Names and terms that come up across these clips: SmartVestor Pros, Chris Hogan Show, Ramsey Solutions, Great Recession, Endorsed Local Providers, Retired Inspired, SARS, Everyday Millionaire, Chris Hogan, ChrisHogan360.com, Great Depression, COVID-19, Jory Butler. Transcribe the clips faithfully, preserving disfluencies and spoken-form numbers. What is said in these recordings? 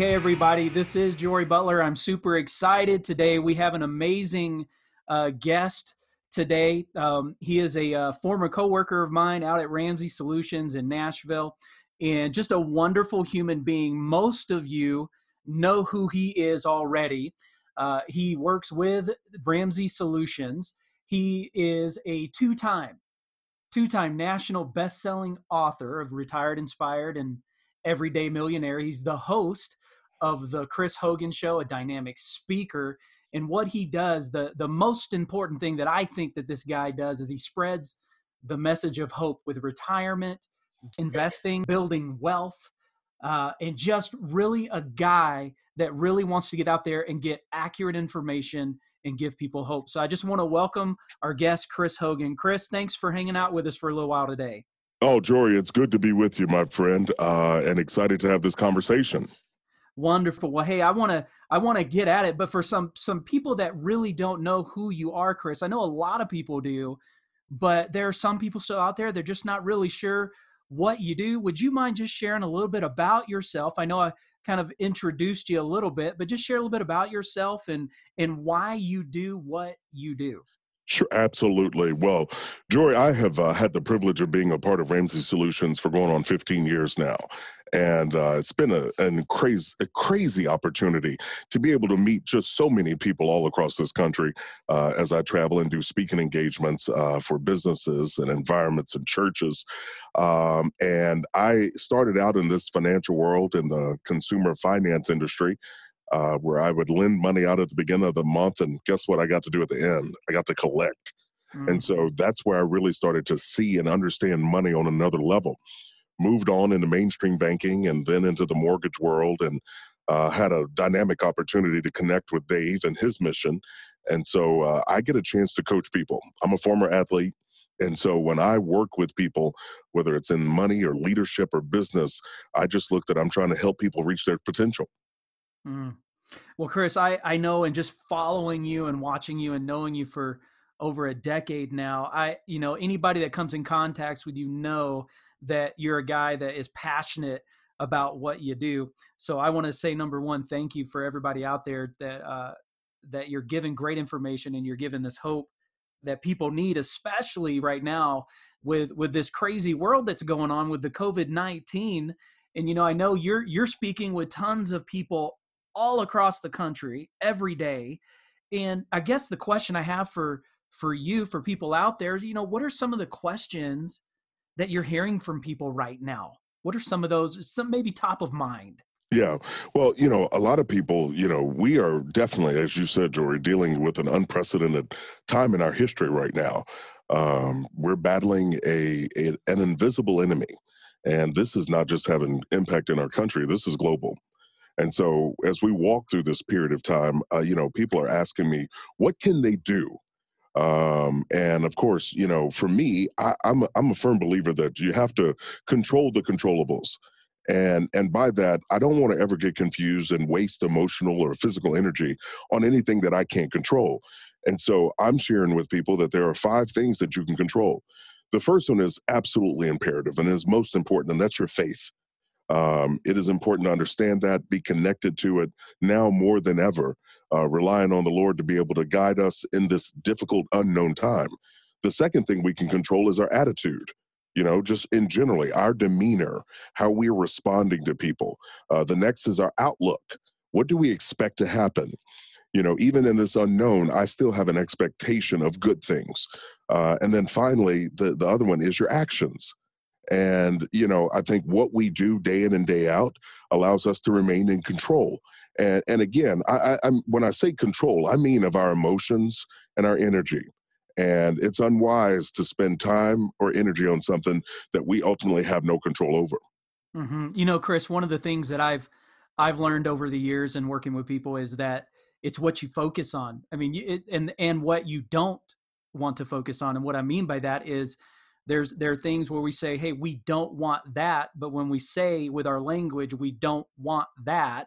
Hey, everybody. This is Jory Butler. I'm super excited today. We have an amazing uh, guest today. Um, he is a uh, former coworker of mine out at Ramsey Solutions in Nashville, and just a wonderful human being. Most of you know who he is already. Uh, he works with Ramsey Solutions. He is a two-time, two-time national best-selling author of Retired Inspired and Everyday Millionaire. He's the host of the Chris Hogan Show, a dynamic speaker. And what he does, the, the most important thing that I think that this guy does, is he spreads the message of hope with retirement, investing, building wealth, uh, and just really a guy that really wants to get out there and get accurate information and give people hope. So I just want to welcome our guest, Chris Hogan. Chris, thanks for hanging out with us for a little while today. Oh, Jory, it's good to be with you, my friend, uh, and excited to have this conversation. Wonderful. Well, hey, I want to I want to get at it, but for some some people that really don't know who you are, Chris, I know a lot of people do, but there are some people still out there, they're just not really sure what you do. Would you mind just sharing a little bit about yourself? I know I kind of introduced you a little bit, but just share a little bit about yourself and and why you do what you do. Sure, absolutely. Well, Jory, I have uh, had the privilege of being a part of Ramsey Solutions for going on fifteen years now. And uh, it's been a, a, crazy, a crazy opportunity to be able to meet just so many people all across this country uh, as I travel and do speaking engagements uh, for businesses and environments and churches. Um, and I started out in this financial world in the consumer finance industry, Uh, where I would lend money out at the beginning of the month, and guess what I got to do at the end? I got to collect. Mm-hmm. And so that's where I really started to see and understand money on another level. Moved on into mainstream banking and then into the mortgage world, and uh, had a dynamic opportunity to connect with Dave and his mission. And so uh, I get a chance to coach people. I'm a former athlete. And so when I work with people, whether it's in money or leadership or business, I just look that I'm trying to help people reach their potential. Mm. Well, Chris, I, I know, and just following you and watching you and knowing you for over a decade now, I, you know, anybody that comes in contact with you know that you're a guy that is passionate about what you do. So I want to say, number one, thank you for everybody out there that, uh, that you're giving great information and you're giving this hope that people need, especially right now with, with this crazy world that's going on with the COVID nineteen. And, you know, I know you're, you're speaking with tons of people all across the country every day. And I guess the question I have for, for you, for people out there, is, you know, what are some of the questions that you're hearing from people right now? What are some of those, some maybe top of mind? Yeah. Well, you know, a lot of people, you know, we are definitely, as you said, Jory, dealing with an unprecedented time in our history right now. Um, we're battling a, a an invisible enemy. And this is not just having impact in our country. This is global. And so as we walk through this period of time, uh, you know, people are asking me, what can they do? Um, and of course, you know, for me, I, I'm, a, I'm a firm believer that you have to control the controllables. And, and by that, I don't want to ever get confused and waste emotional or physical energy on anything that I can't control. And so I'm sharing with people that there are five things that you can control. The first one is absolutely imperative and is most important, and that's your faith. Um, it is important to understand that, be connected to it now more than ever, uh, relying on the Lord to be able to guide us in this difficult, unknown time. The second thing we can control is our attitude, you know, just in generally, our demeanor, how we're responding to people. Uh, the next is our outlook. What do we expect to happen? You know, even in this unknown, I still have an expectation of good things. Uh, and then finally, the, the other one is your actions. And, you know, I think what we do day in and day out allows us to remain in control. And, and again, I, I, I'm, when I say control, I mean of our emotions and our energy. And it's unwise to spend time or energy on something that we ultimately have no control over. Mm-hmm. You know, Chris, one of the things that I've I've learned over the years in working with people is that it's what you focus on. I mean, it, and and what you don't want to focus on. And what I mean by that is there's there are things where we say, hey, we don't want that. But when we say with our language, we don't want that,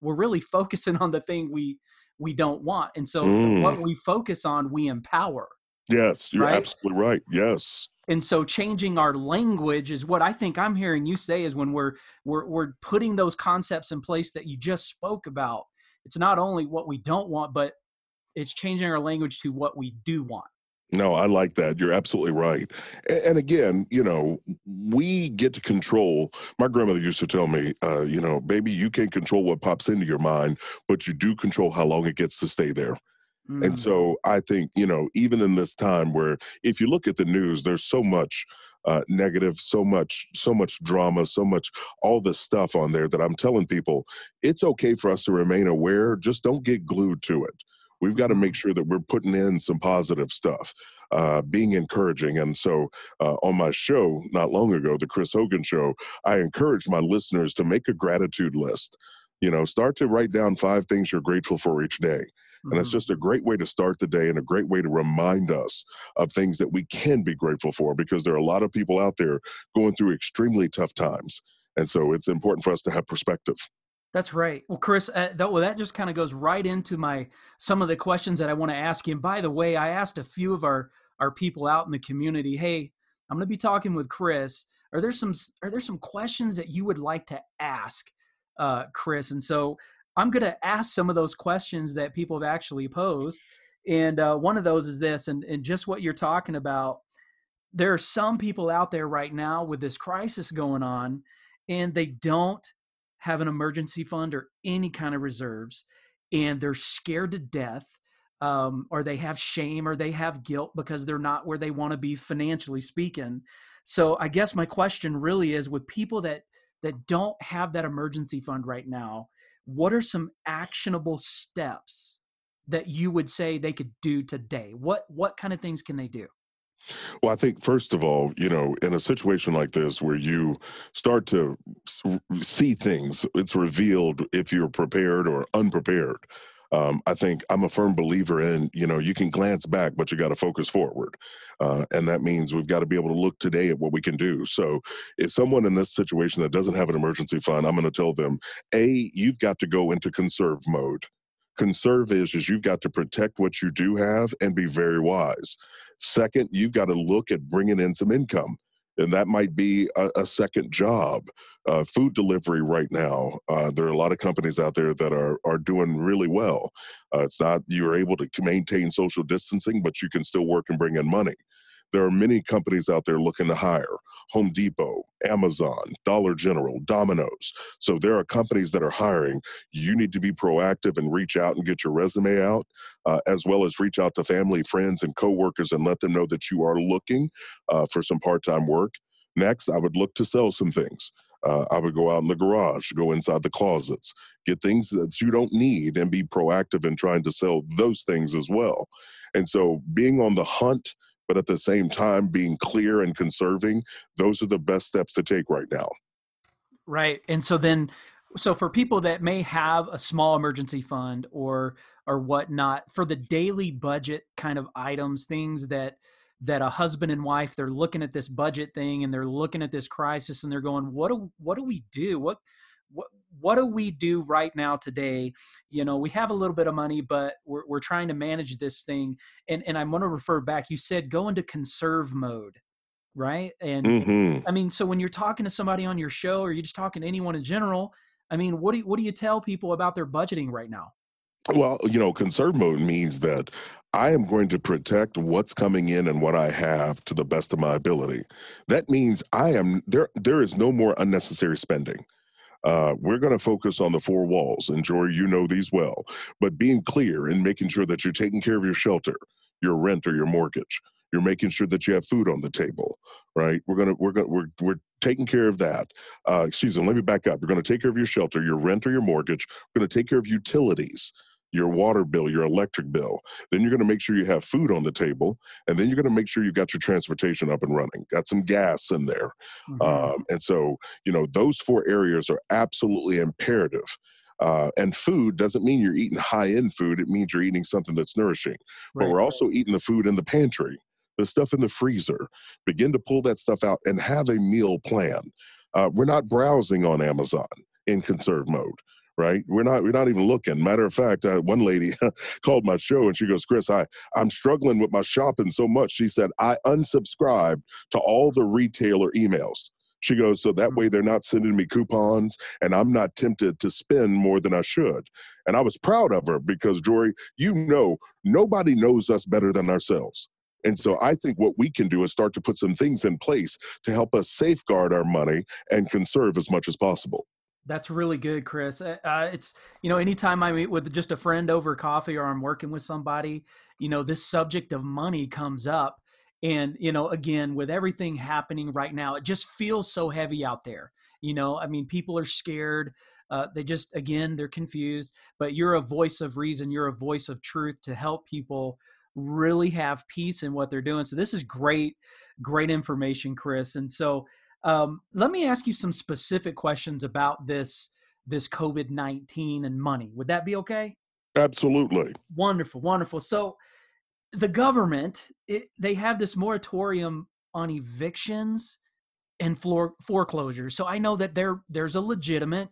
we're really focusing on the thing we we don't want. And so mm. what we focus on, we empower. Yes, you're right? absolutely right. Yes. And so changing our language is what I think I'm hearing you say is when we're, we're, we're putting those concepts in place that you just spoke about, it's not only what we don't want, but it's changing our language to what we do want. No, I like that. You're absolutely right. And again, you know, we get to control. My grandmother used to tell me, uh, you know, baby, you can't control what pops into your mind, but you do control how long it gets to stay there. Mm. And so I think, you know, even in this time where if you look at the news, there's so much uh, negative, so much, so much drama, so much, all this stuff on there that I'm telling people, it's okay for us to remain aware. Just don't get glued to it. We've got to make sure that we're putting in some positive stuff, uh, being encouraging. And so uh, on my show not long ago, the Chris Hogan Show, I encouraged my listeners to make a gratitude list. You know, start to write down five things you're grateful for each day. And it's just a great way to start the day and a great way to remind us of things that we can be grateful for, because there are a lot of people out there going through extremely tough times. And so it's important for us to have perspective. That's right. Well, Chris, uh, that, well, that just kind of goes right into my some of the questions that I want to ask you. And by the way, I asked a few of our, our people out in the community, hey, I'm going to be talking with Chris. Are there some are there some questions that you would like to ask, uh, Chris? And so I'm going to ask some of those questions that people have actually posed. And uh, one of those is this, and, and just what you're talking about. There are some people out there right now with this crisis going on, and they don't have an emergency fund or any kind of reserves, and they're scared to death, um, or they have shame or they have guilt because they're not where they want to be financially speaking. So I guess my question really is, with people that, that don't have that emergency fund right now, what are some actionable steps that you would say they could do today? What, what kind of things can they do? Well, I think, first of all, you know, in a situation like this where you start to see things, it's revealed if you're prepared or unprepared. Um, I think I'm a firm believer in, you know, you can glance back, but you got to focus forward. Uh, and that means we've got to be able to look today at what we can do. So if someone in this situation that doesn't have an emergency fund, I'm going to tell them, A, you've got to go into conserve mode. Conserve is, is you've got to protect what you do have and be very wise. Second, you've got to look at bringing in some income. And that might be a, a second job, uh, food delivery right now. Uh, there are a lot of companies out there that are are doing really well. Uh, it's not, you're able to maintain social distancing, but you can still work and bring in money. There are many companies out there looking to hire: Home Depot, Amazon, Dollar General, Domino's. So there are companies that are hiring. You need to be proactive and reach out and get your resume out, uh, as well as reach out to family, friends, and coworkers and let them know that you are looking uh, for some part-time work. Next, I would look to sell some things. Uh, I would go out in the garage, go inside the closets, get things that you don't need and be proactive in trying to sell those things as well. And so being on the hunt, but at the same time, being clear and conserving, those are the best steps to take right now. Right. And so then, so for people that may have a small emergency fund or, or whatnot, for the daily budget kind of items, things that, that a husband and wife, they're looking at this budget thing and they're looking at this crisis and they're going, what do, what do we do? What, what, what do we do right now today? You know, we have a little bit of money, but we're, we're trying to manage this thing. And, and I want to refer back, you said, go into conserve mode, right? And mm-hmm. I mean, so when you're talking to somebody on your show, or you're just talking to anyone in general, I mean, what do you, what do you tell people about their budgeting right now? Well, you know, conserve mode means that I am going to protect what's coming in and what I have to the best of my ability. That means I am there. There is no more unnecessary spending. Uh, we're going to focus on the four walls, and Jory, you know these well, but being clear and making sure that you're taking care of your shelter, your rent or your mortgage, you're making sure that you have food on the table, right? We're going to, we're going we're, we're taking care of that. Uh, excuse me, let me back up. You're going to take care of your shelter, your rent or your mortgage. We're going to take care of utilities, your water bill, your electric bill. Then you're going to make sure you have food on the table. And then you're going to make sure you got your transportation up and running, got some gas in there. Mm-hmm. Um, and so, you know, those four areas are absolutely imperative. Uh, and food doesn't mean you're eating high-end food. It means you're eating something that's nourishing. Right. But we're also eating the food in the pantry, the stuff in the freezer. Begin to pull that stuff out and have a meal plan. Uh, we're not browsing on Amazon in conserve mode. right? We're not we're not even looking. Matter of fact, I, one lady called my show and she goes, Chris, I, I'm struggling with my shopping so much. She said, I unsubscribed to all the retailer emails. She goes, so that way they're not sending me coupons and I'm not tempted to spend more than I should. And I was proud of her because, Jory, you know, nobody knows us better than ourselves. And so I think what we can do is start to put some things in place to help us safeguard our money and conserve as much as possible. That's really good, Chris. Uh, it's, you know, anytime I meet with just a friend over coffee or I'm working with somebody, you know, this subject of money comes up. And, you know, again, with everything happening right now, it just feels so heavy out there. You know, I mean, people are scared. Uh, they just, again, they're confused, but you're a voice of reason. You're a voice of truth to help people really have peace in what they're doing. So this is great, great information, Chris. And so um, let me ask you some specific questions about this, this COVID nineteen and money. Would that be okay? Absolutely. Wonderful. Wonderful. So the government, it, they have this moratorium on evictions and floor, foreclosures. So I know that there, there's a legitimate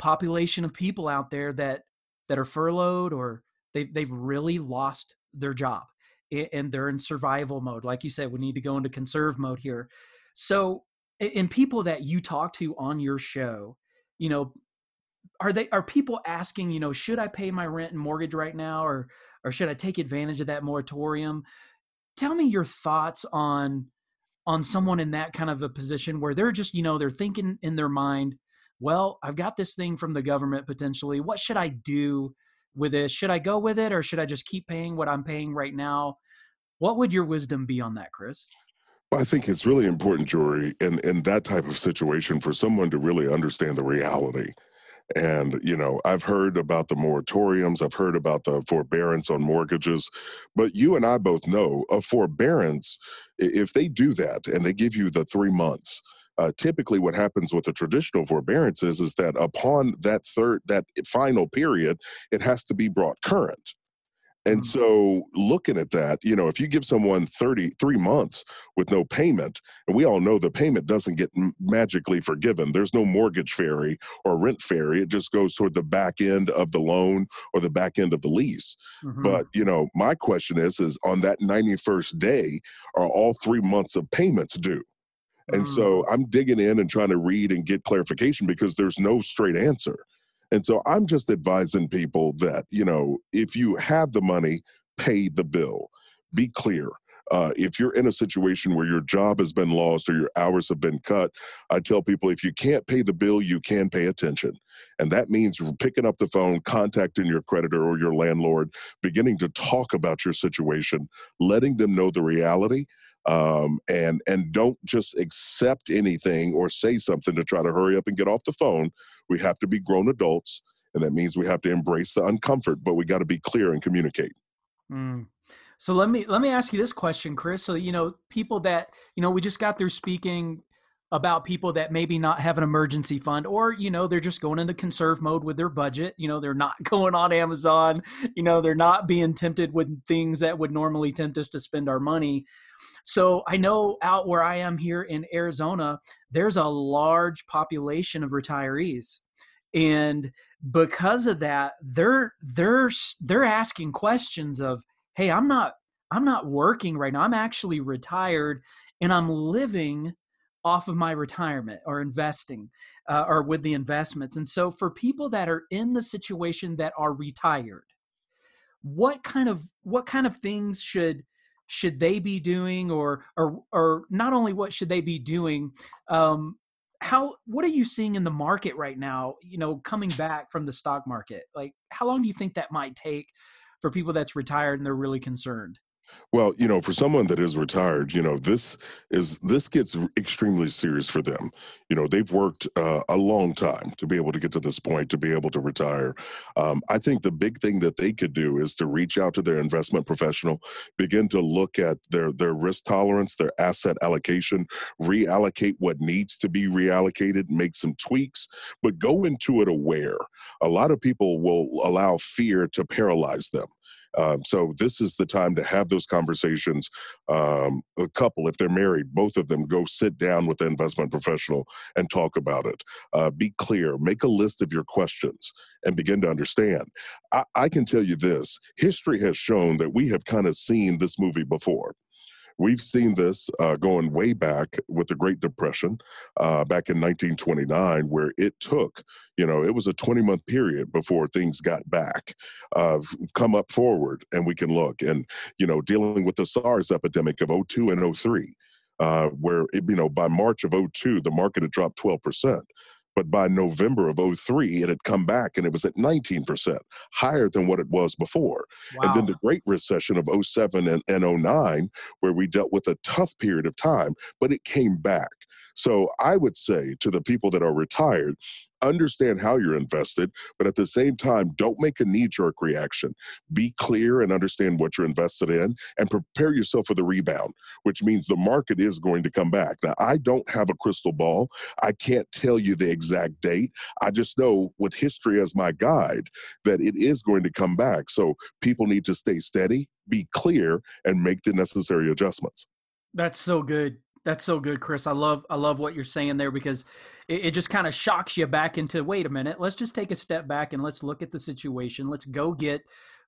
population of people out there that, that are furloughed or they, they've really lost their job and they're in survival mode. Like you said, we need to go into conserve mode here. So in people that you talk to on your show, you know, are they, are people asking, you know, should I pay my rent and mortgage right now? Or, or should I take advantage of that moratorium? Tell me your thoughts on, on someone in that kind of a position where they're just, you know, they're thinking in their mind, well, I've got this thing from the government potentially, what should I do with this? Should I go with it or should I just keep paying what I'm paying right now? What would your wisdom be on that, Chris? Well, I think it's really important, Jory, in, in that type of situation for someone to really understand the reality. And, you know, I've heard about the moratoriums, I've heard about the forbearance on mortgages, but you and I both know a forbearance, if they do that and they give you the three months, Uh, typically what happens with the traditional forbearance is, is that upon that third, that final period, it has to be brought current. And so looking at that, you know, if you give someone thirty-three months with no payment, and we all know the payment doesn't get m- magically forgiven. There's no mortgage fairy or rent fairy. It just goes toward the back end of the loan or the back end of the lease. Mm-hmm. But, you know, my question is, is on that ninety-first day, are all three months of payments due? And so I'm digging in and trying to read and get clarification because there's no straight answer. And so I'm just advising people that, you know, if you have the money, pay the bill. Be clear. Uh, if you're in a situation where your job has been lost or your hours have been cut, I tell people if you can't pay the bill, you can pay attention. And that means picking up the phone, contacting your creditor or your landlord, beginning to talk about your situation, letting them know the reality. Um, and, and don't just accept anything or say something to try to hurry up and get off the phone. We have to be grown adults, and that means we have to embrace the uncomfort, but we got to be clear and communicate. Mm. So let me, let me ask you this question, Chris. So, you know, people that, you know, we just got through speaking about people that maybe not have an emergency fund or, you know, they're just going into conserve mode with their budget. You know, they're not going on Amazon, you know, they're not being tempted with things that would normally tempt us to spend our money. So I know out where I am here in Arizona, there's a large population of retirees. And because of that, they're, they're, they're asking questions of, hey, I'm not, I'm not working right now. I'm actually retired and I'm living off of my retirement or investing uh, or with the investments. And so for people that are in the situation that are retired, what kind of, what kind of things should, should they be doing or, or, or not only what should they be doing, um, how, what are you seeing in the market right now, you know, coming back from the stock market? Like, how long do you think that might take for people that's retired and they're really concerned? Well, you know, for someone that is retired, you know, this is, this gets extremely serious for them. You know, they've worked uh, a long time to be able to get to this point, to be able to retire. Um, I think the big thing that they could do is to reach out to their investment professional, begin to look at their, their risk tolerance, their asset allocation, reallocate what needs to be reallocated, make some tweaks, but go into it aware. A lot of people will allow fear to paralyze them. Um, so this is the time to have those conversations. Um, a couple, if they're married, both of them go sit down with the investment professional and talk about it. Uh, be clear, make a list of your questions and begin to understand. I, I can tell you this, history has shown that we have kind of seen this movie before. We've seen this uh, going way back with the Great Depression uh, back in nineteen twenty-nine, where it took, you know, it was a twenty-month period before things got back, uh, come up forward, and we can look. And, you know, dealing with the SARS epidemic of oh two and oh three, uh, where, it, you know, by March of oh two, the market had dropped twelve percent. But by November of oh three, it had come back and it was at nineteen percent, higher than what it was before. Wow. And then the Great Recession of oh seven and, and oh nine, where we dealt with a tough period of time, but it came back. So I would say to the people that are retired, understand how you're invested, but at the same time, don't make a knee-jerk reaction. Be clear and understand what you're invested in and prepare yourself for the rebound, which means the market is going to come back. Now, I don't have a crystal ball. I can't tell you the exact date. I just know with history as my guide that it is going to come back. So people need to stay steady, be clear, and make the necessary adjustments. That's so good. That's so good, Chris. I love I love what you're saying there, because it, it just kind of shocks you back into, wait a minute, let's just take a step back and let's look at the situation. Let's go get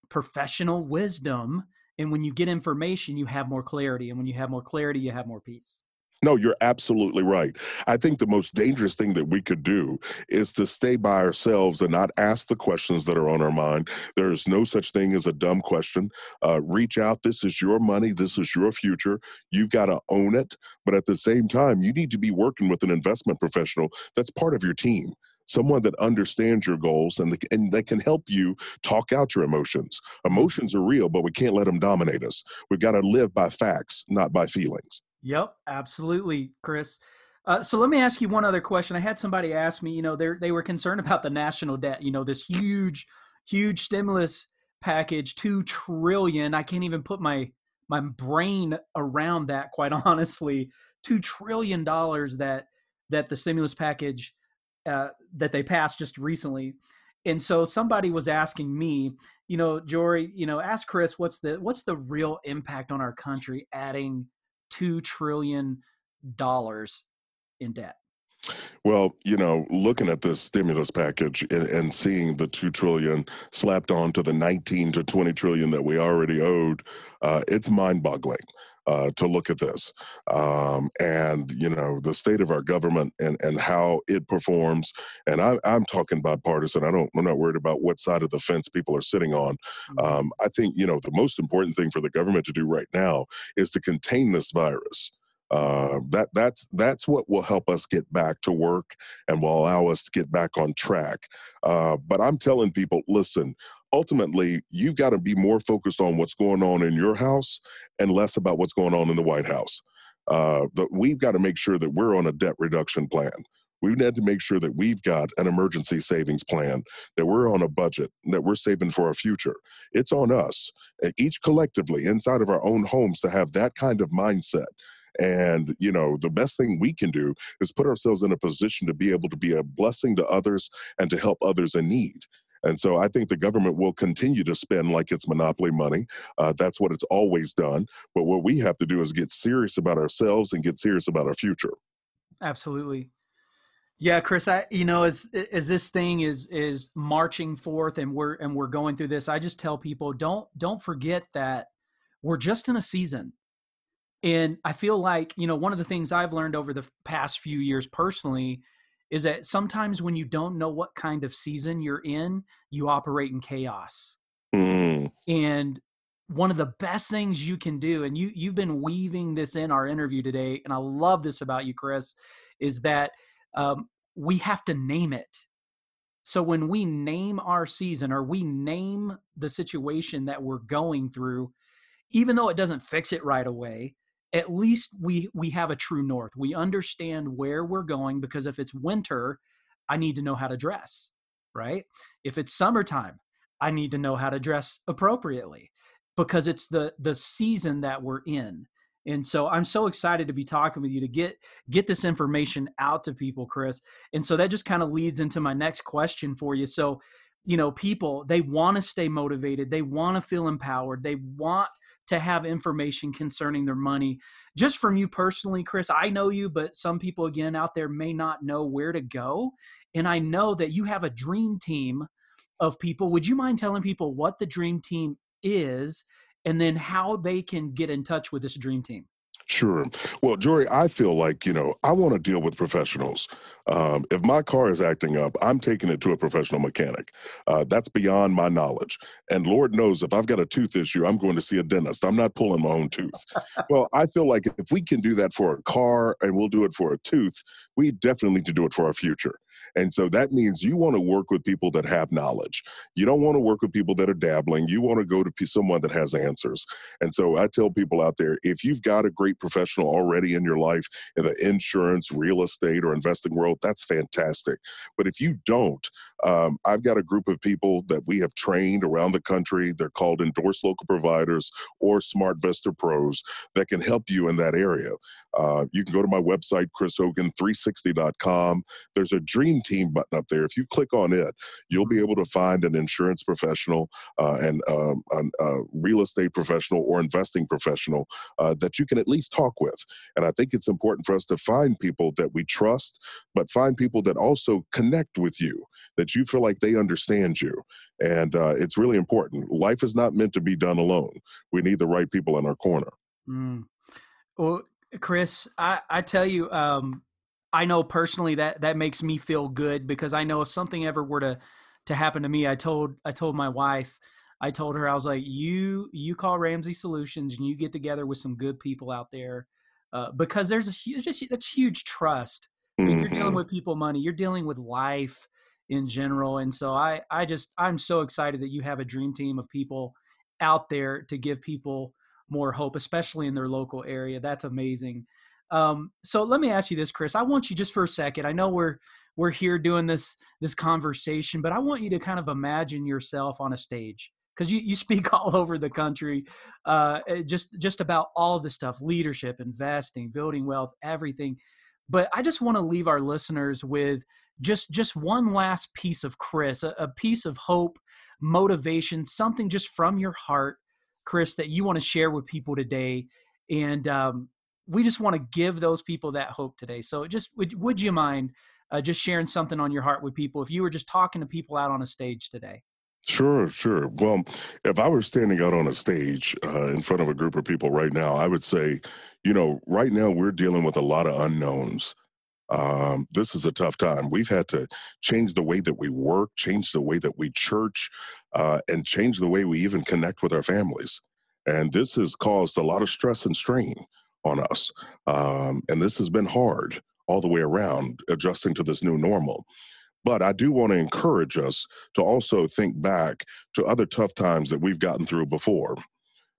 professional wisdom. And when you get information, you have more clarity. And when you have more clarity, you have more peace. No, you're absolutely right. I think the most dangerous thing that we could do is to stay by ourselves and not ask the questions that are on our mind. There is no such thing as a dumb question. Uh, reach out. This is your money. This is your future. You've got to own it. But at the same time, you need to be working with an investment professional that's part of your team. Someone that understands your goals and, the, and that can help you talk out your emotions. Emotions are real, but we can't let them dominate us. We've got to live by facts, not by feelings. Yep, absolutely, Chris. Uh, so let me ask you one other question. I had somebody ask me, you know, they they were concerned about the national debt, you know, this huge, huge stimulus package, two trillion dollars. I can't even put my my brain around that, quite honestly. two trillion dollars that that the stimulus package uh, that they passed just recently. And so somebody was asking me, you know, Jory, you know, ask Chris, what's the what's the real impact on our country adding two trillion dollars in debt? Well, you know, looking at this stimulus package and, and seeing the two trillion dollars slapped on to the nineteen to twenty trillion dollars that we already owed, uh, it's mind-boggling uh, to look at this. Um, and, you know, the state of our government and, and how it performs, and I, I'm talking bipartisan. I don't, I'm not worried about what side of the fence people are sitting on. Um, I think, you know, the most important thing for the government to do right now is to contain this virus. Uh, that that's that's what will help us get back to work and will allow us to get back on track. Uh, but I'm telling people, listen, ultimately, you've got to be more focused on what's going on in your house and less about what's going on in the White House. Uh, but we've got to make sure that we're on a debt reduction plan. We've had to make sure that we've got an emergency savings plan, that we're on a budget, that we're saving for our future. It's on us, and each collectively inside of our own homes, to have that kind of mindset. And, you know, the best thing we can do is put ourselves in a position to be able to be a blessing to others and to help others in need. And so I think the government will continue to spend like it's monopoly money. Uh, that's what it's always done. But what we have to do is get serious about ourselves and get serious about our future. Absolutely. Yeah, Chris, I, you know, as, as this thing is, is marching forth and we're, and we're going through this, I just tell people, don't, don't forget that we're just in a season. And I feel like, you know, one of the things I've learned over the past few years personally is that sometimes when you don't know what kind of season you're in, you operate in chaos. Mm. And one of the best things you can do, and you, you've been weaving this in our interview today, and I love this about you, Chris, is that um, we have to name it. So when we name our season, or we name the situation that we're going through, even though it doesn't fix it right away, at least we we have a true north. We understand where we're going, because if it's winter, I need to know how to dress, right? If it's summertime, I need to know how to dress appropriately, because it's the the season that we're in. And so I'm so excited to be talking with you to get get this information out to people, Chris. And so that just kind of leads into my next question for you. So, you know, people, they want to stay motivated. They want to feel empowered. They want to have information concerning their money. Just from you personally, Chris, I know you, but some people again out there may not know where to go. And I know that you have a dream team of people. Would you mind telling people what the dream team is and then how they can get in touch with this dream team? Sure. Well, Jory, I feel like, you know, I want to deal with professionals. Um, if my car is acting up, I'm taking it to a professional mechanic. Uh, that's beyond my knowledge. And Lord knows if I've got a tooth issue, I'm going to see a dentist. I'm not pulling my own tooth. Well, I feel like if we can do that for a car and we'll do it for a tooth, we definitely need to do it for our future. And so that means you want to work with people that have knowledge. You don't want to work with people that are dabbling. You want to go to someone that has answers. And so I tell people out there, if you've got a great professional already in your life in the insurance, real estate, or investing world, that's fantastic. But if you don't, um, I've got a group of people that we have trained around the country. They're called Endorsed Local Providers or SmartVestor Pros that can help you in that area. Uh, you can go to my website, Chris Hogan three sixty dot com. There's a dream team button up there. If you click on it, you'll be able to find an insurance professional uh, and um, a, a real estate professional or investing professional uh, that you can at least talk with. And I think it's important for us to find people that we trust, but find people that also connect with you, that you feel like they understand you. And uh, it's really important. Life is not meant to be done alone. We need the right people in our corner. Mm. Well, Chris, I, I tell you, um, I know personally that that makes me feel good, because I know if something ever were to, to happen to me, I told, I told my wife, I told her, I was like, you, you call Ramsey Solutions and you get together with some good people out there. Uh, because there's a huge, just, that's huge trust. Mm-hmm. I mean, you're dealing with people money, you're dealing with life in general. And so I, I just, I'm so excited that you have a dream team of people out there to give people more hope, especially in their local area. That's amazing. Um, so let me ask you this, Chris. I want you just for a second. I know we're we're here doing this this conversation, but I want you to kind of imagine yourself on a stage, because you, you speak all over the country, uh, just just about all the stuff: leadership, investing, building wealth, everything. But I just want to leave our listeners with just just one last piece of Chris, a, a piece of hope, motivation, something just from your heart, Chris, that you want to share with people today, and um, we just want to give those people that hope today. So just, would, would you mind uh, just sharing something on your heart with people if you were just talking to people out on a stage today? Sure, sure. Well, if I were standing out on a stage uh, in front of a group of people right now, I would say, you know, right now we're dealing with a lot of unknowns. Um, this is a tough time. We've had to change the way that we work, change the way that we church, uh, and change the way we even connect with our families. And this has caused a lot of stress and strain on us. Um, and this has been hard all the way around, adjusting to this new normal. But I do want to encourage us to also think back to other tough times that we've gotten through before.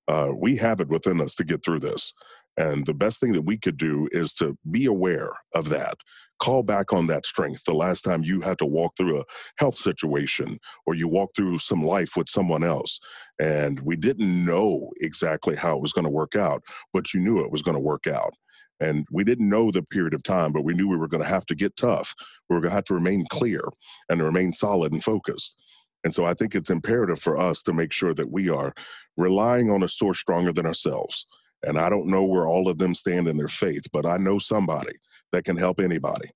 Uh, we have it within us to get through this. And the best thing that we could do is to be aware of that. Call back on that strength. The last time you had to walk through a health situation or you walked through some life with someone else, and we didn't know exactly how it was going to work out, but you knew it was going to work out. And we didn't know the period of time, but we knew we were going to have to get tough. We were going to have to remain clear and remain solid and focused. And so I think it's imperative for us to make sure that we are relying on a source stronger than ourselves. And I don't know where all of them stand in their faith, but I know somebody that can help anybody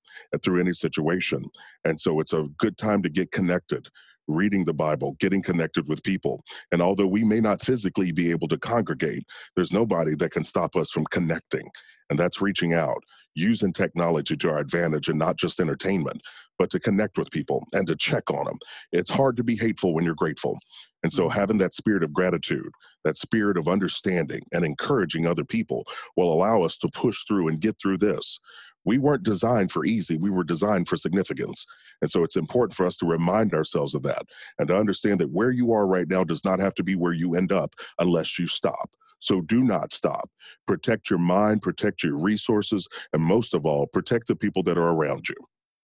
through any situation. And so it's a good time to get connected, reading the Bible, getting connected with people. And although we may not physically be able to congregate, there's nobody that can stop us from connecting. And that's reaching out, using technology to our advantage, and not just entertainment, but to connect with people and to check on them. It's hard to be hateful when you're grateful. And so having that spirit of gratitude, that spirit of understanding and encouraging other people will allow us to push through and get through this. We weren't designed for easy. We were designed for significance. And so it's important for us to remind ourselves of that and to understand that where you are right now does not have to be where you end up unless you stop. So do not stop. Protect your mind, protect your resources, and most of all, protect the people that are around you.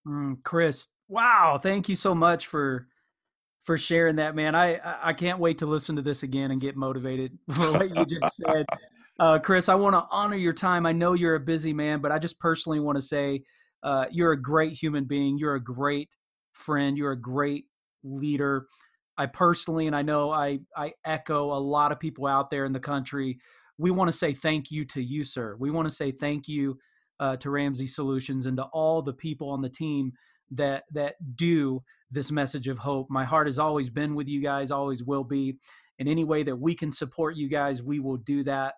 Mm, Chris, wow. Thank you so much for for sharing that, man. I, I can't wait to listen to this again and get motivated for what you just said. Uh, Chris, I want to honor your time. I know you're a busy man, but I just personally want to say uh, you're a great human being. You're a great friend. You're a great leader. I personally, and I know I, I echo a lot of people out there in the country, we want to say thank you to you, sir. We want to say thank you uh, to Ramsey Solutions and to all the people on the team that that do this message of hope. My heart has always been with you guys, always will be. In any way that we can support you guys, we will do that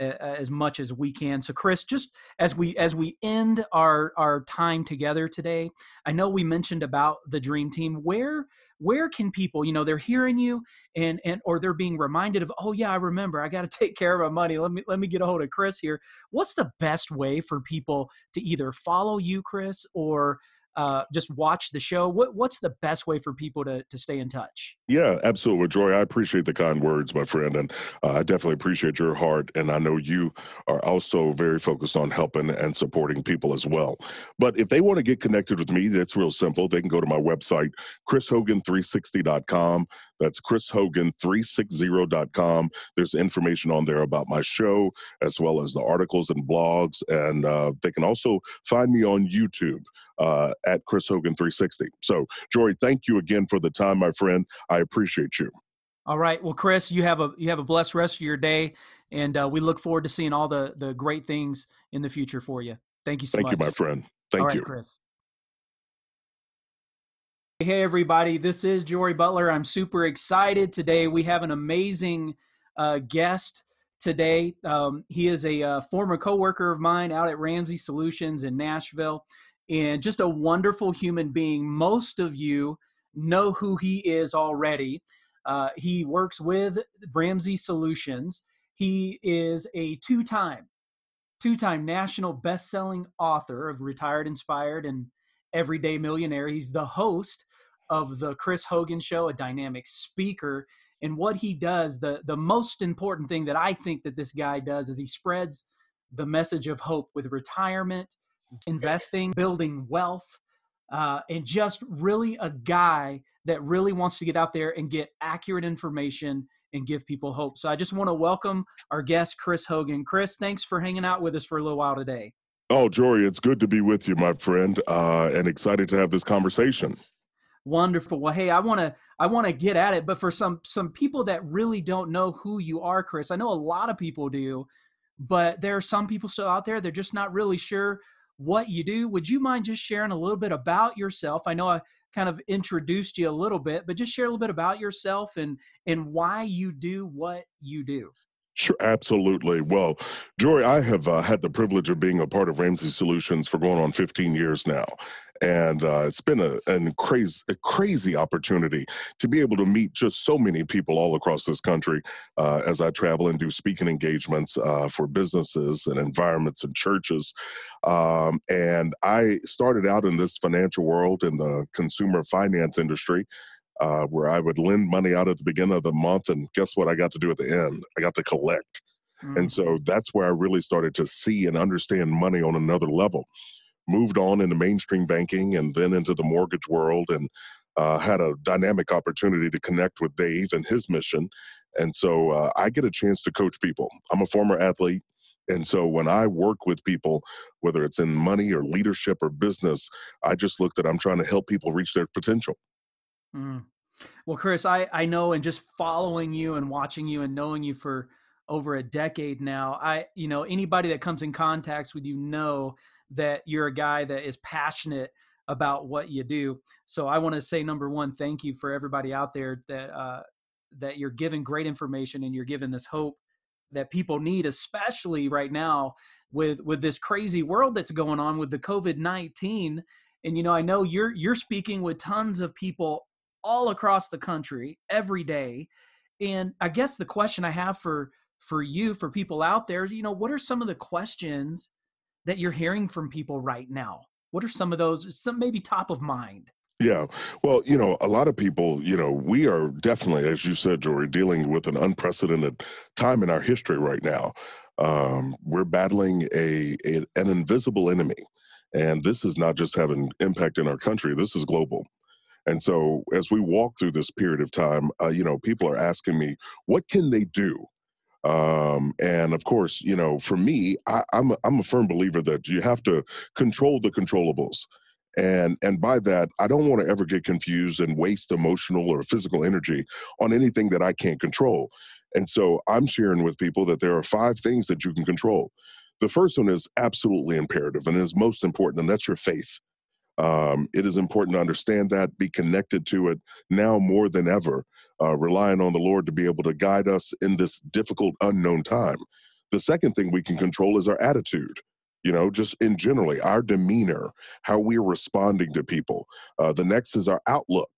as much as we can. So Chris, just as we as we end our our time together today, I know we mentioned about the Dream Team. Where where can people, you know, they're hearing you and and or they're being reminded of, oh yeah, I remember, I got to take care of my money. Let me let me get a hold of Chris here. What's the best way for people to either follow you, Chris, or Uh, just watch the show? What, what's the best way for people to, to stay in touch? Yeah, absolutely. Jory, I appreciate the kind words, my friend. And uh, I definitely appreciate your heart. And I know you are also very focused on helping and supporting people as well. But if they want to get connected with me, that's real simple. They can go to my website, Chris Hogan three sixty dot com. That's Chris Hogan three sixty dot com. There's information on there about my show, as well as the articles and blogs. And uh, they can also find me on YouTube uh, at Chris Hogan three sixty. So, Jory, thank you again for the time, my friend. I appreciate you. All right. Well, Chris, you have a you have a blessed rest of your day. And uh, we look forward to seeing all the, the great things in the future for you. Thank you so much. Thank you, my friend. Thank you. All right, Chris. Hey, everybody. This is Jory Butler. I'm super excited today. We have an amazing uh, guest today. Um, he is a uh, former coworker of mine out at Ramsey Solutions in Nashville, and just a wonderful human being. Most of you know who he is already. Uh, he works with Ramsey Solutions. He is a two-time, two-time national best-selling author of Retired Inspired and Everyday Millionaire. He's the host of the Chris Hogan Show, a dynamic speaker. And what he does, the, the most important thing that I think that this guy does, is he spreads the message of hope with retirement, investing, building wealth, uh, and just really a guy that really wants to get out there and get accurate information and give people hope. So I just want to welcome our guest, Chris Hogan. Chris, thanks for hanging out with us for a little while today. Oh, Jory, it's good to be with you, my friend, uh, and excited to have this conversation. Wonderful. Well, hey, I want to I want to get at it, but for some some people that really don't know who you are, Chris, I know a lot of people do, but there are some people still out there, they're just not really sure what you do. Would you mind just sharing a little bit about yourself? I know I kind of introduced you a little bit, but just share a little bit about yourself and and why you do what you do. Sure, absolutely. Well, Jory, I have uh, had the privilege of being a part of Ramsey Solutions for going on fifteen years now. And uh, it's been a, a, crazy, a crazy opportunity to be able to meet just so many people all across this country uh, as I travel and do speaking engagements uh, for businesses and environments and churches. Um, and I started out in this financial world in the consumer finance industry, Uh, where I would lend money out at the beginning of the month, and guess what I got to do at the end? I got to collect. Mm-hmm. And so that's where I really started to see and understand money on another level. Moved on into mainstream banking and then into the mortgage world, and uh, had a dynamic opportunity to connect with Dave and his mission. And so uh, I get a chance to coach people. I'm a former athlete. And so when I work with people, whether it's in money or leadership or business, I just look that I'm trying to help people reach their potential. Mm. Well, Chris, I, I know, and just following you and watching you and knowing you for over a decade now, I, you know, anybody that comes in contact with you know that you're a guy that is passionate about what you do. So I want to say, number one, thank you for everybody out there that, uh, that you're giving great information and you're giving this hope that people need, especially right now with, with this crazy world that's going on with the COVID nineteen. And, you know, I know you're, you're speaking with tons of people all across the country every day. And I guess the question I have for, for you, for people out there, is, you know, what are some of the questions that you're hearing from people right now? What are some of those, some maybe top of mind? Yeah. Well, you know, a lot of people, you know, we are definitely, as you said, Jory, dealing with an unprecedented time in our history right now. Um, we're battling a, a an invisible enemy. And this is not just having impact in our country, this is global. And so as we walk through this period of time, uh, you know, people are asking me, what can they do? Um, and of course, you know, for me, I, I'm, a, I'm a firm believer that you have to control the controllables. And, and by that, I don't want to ever get confused and waste emotional or physical energy on anything that I can't control. And so I'm sharing with people that there are five things that you can control. The first one is absolutely imperative and is most important, and that's your faith. Um, it is important to understand that, be connected to it now more than ever, uh, relying on the Lord to be able to guide us in this difficult, unknown time. The second thing we can control is our attitude. You know, just in generally, our demeanor, how we're responding to people. Uh, the next is our outlook.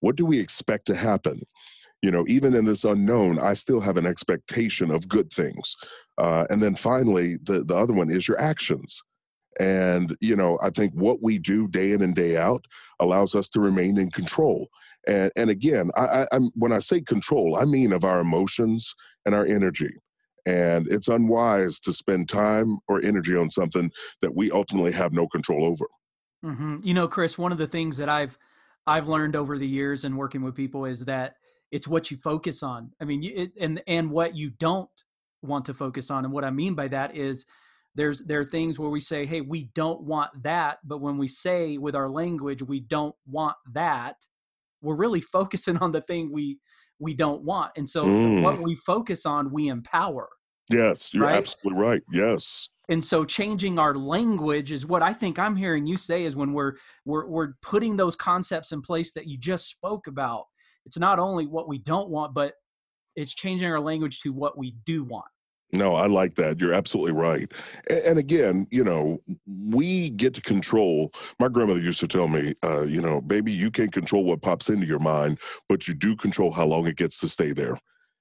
What do we expect to happen? You know, even in this unknown, I still have an expectation of good things. Uh, and then finally, the, the other one is your actions. And, you know, I think what we do day in and day out allows us to remain in control. And, and again, I, I, I'm, when I say control, I mean of our emotions and our energy. And it's unwise to spend time or energy on something that we ultimately have no control over. Mm-hmm. You know, Chris, one of the things that I've I've learned over the years in working with people is that it's what you focus on. I mean, it, and and what you don't want to focus on. And what I mean by that is there's there are things where we say, hey, we don't want that. But when we say with our language, we don't want that, we're really focusing on the thing we we don't want. And so mm. what we focus on, we empower. Yes, you're right? Absolutely right. Yes. And so changing our language is what I think I'm hearing you say is when we're, we're, we're putting those concepts in place that you just spoke about. It's not only what we don't want, but it's changing our language to what we do want. No, I like that. You're absolutely right. And again, you know, we get to control. My grandmother used to tell me, uh, you know, baby, you can't control what pops into your mind, but you do control how long it gets to stay there.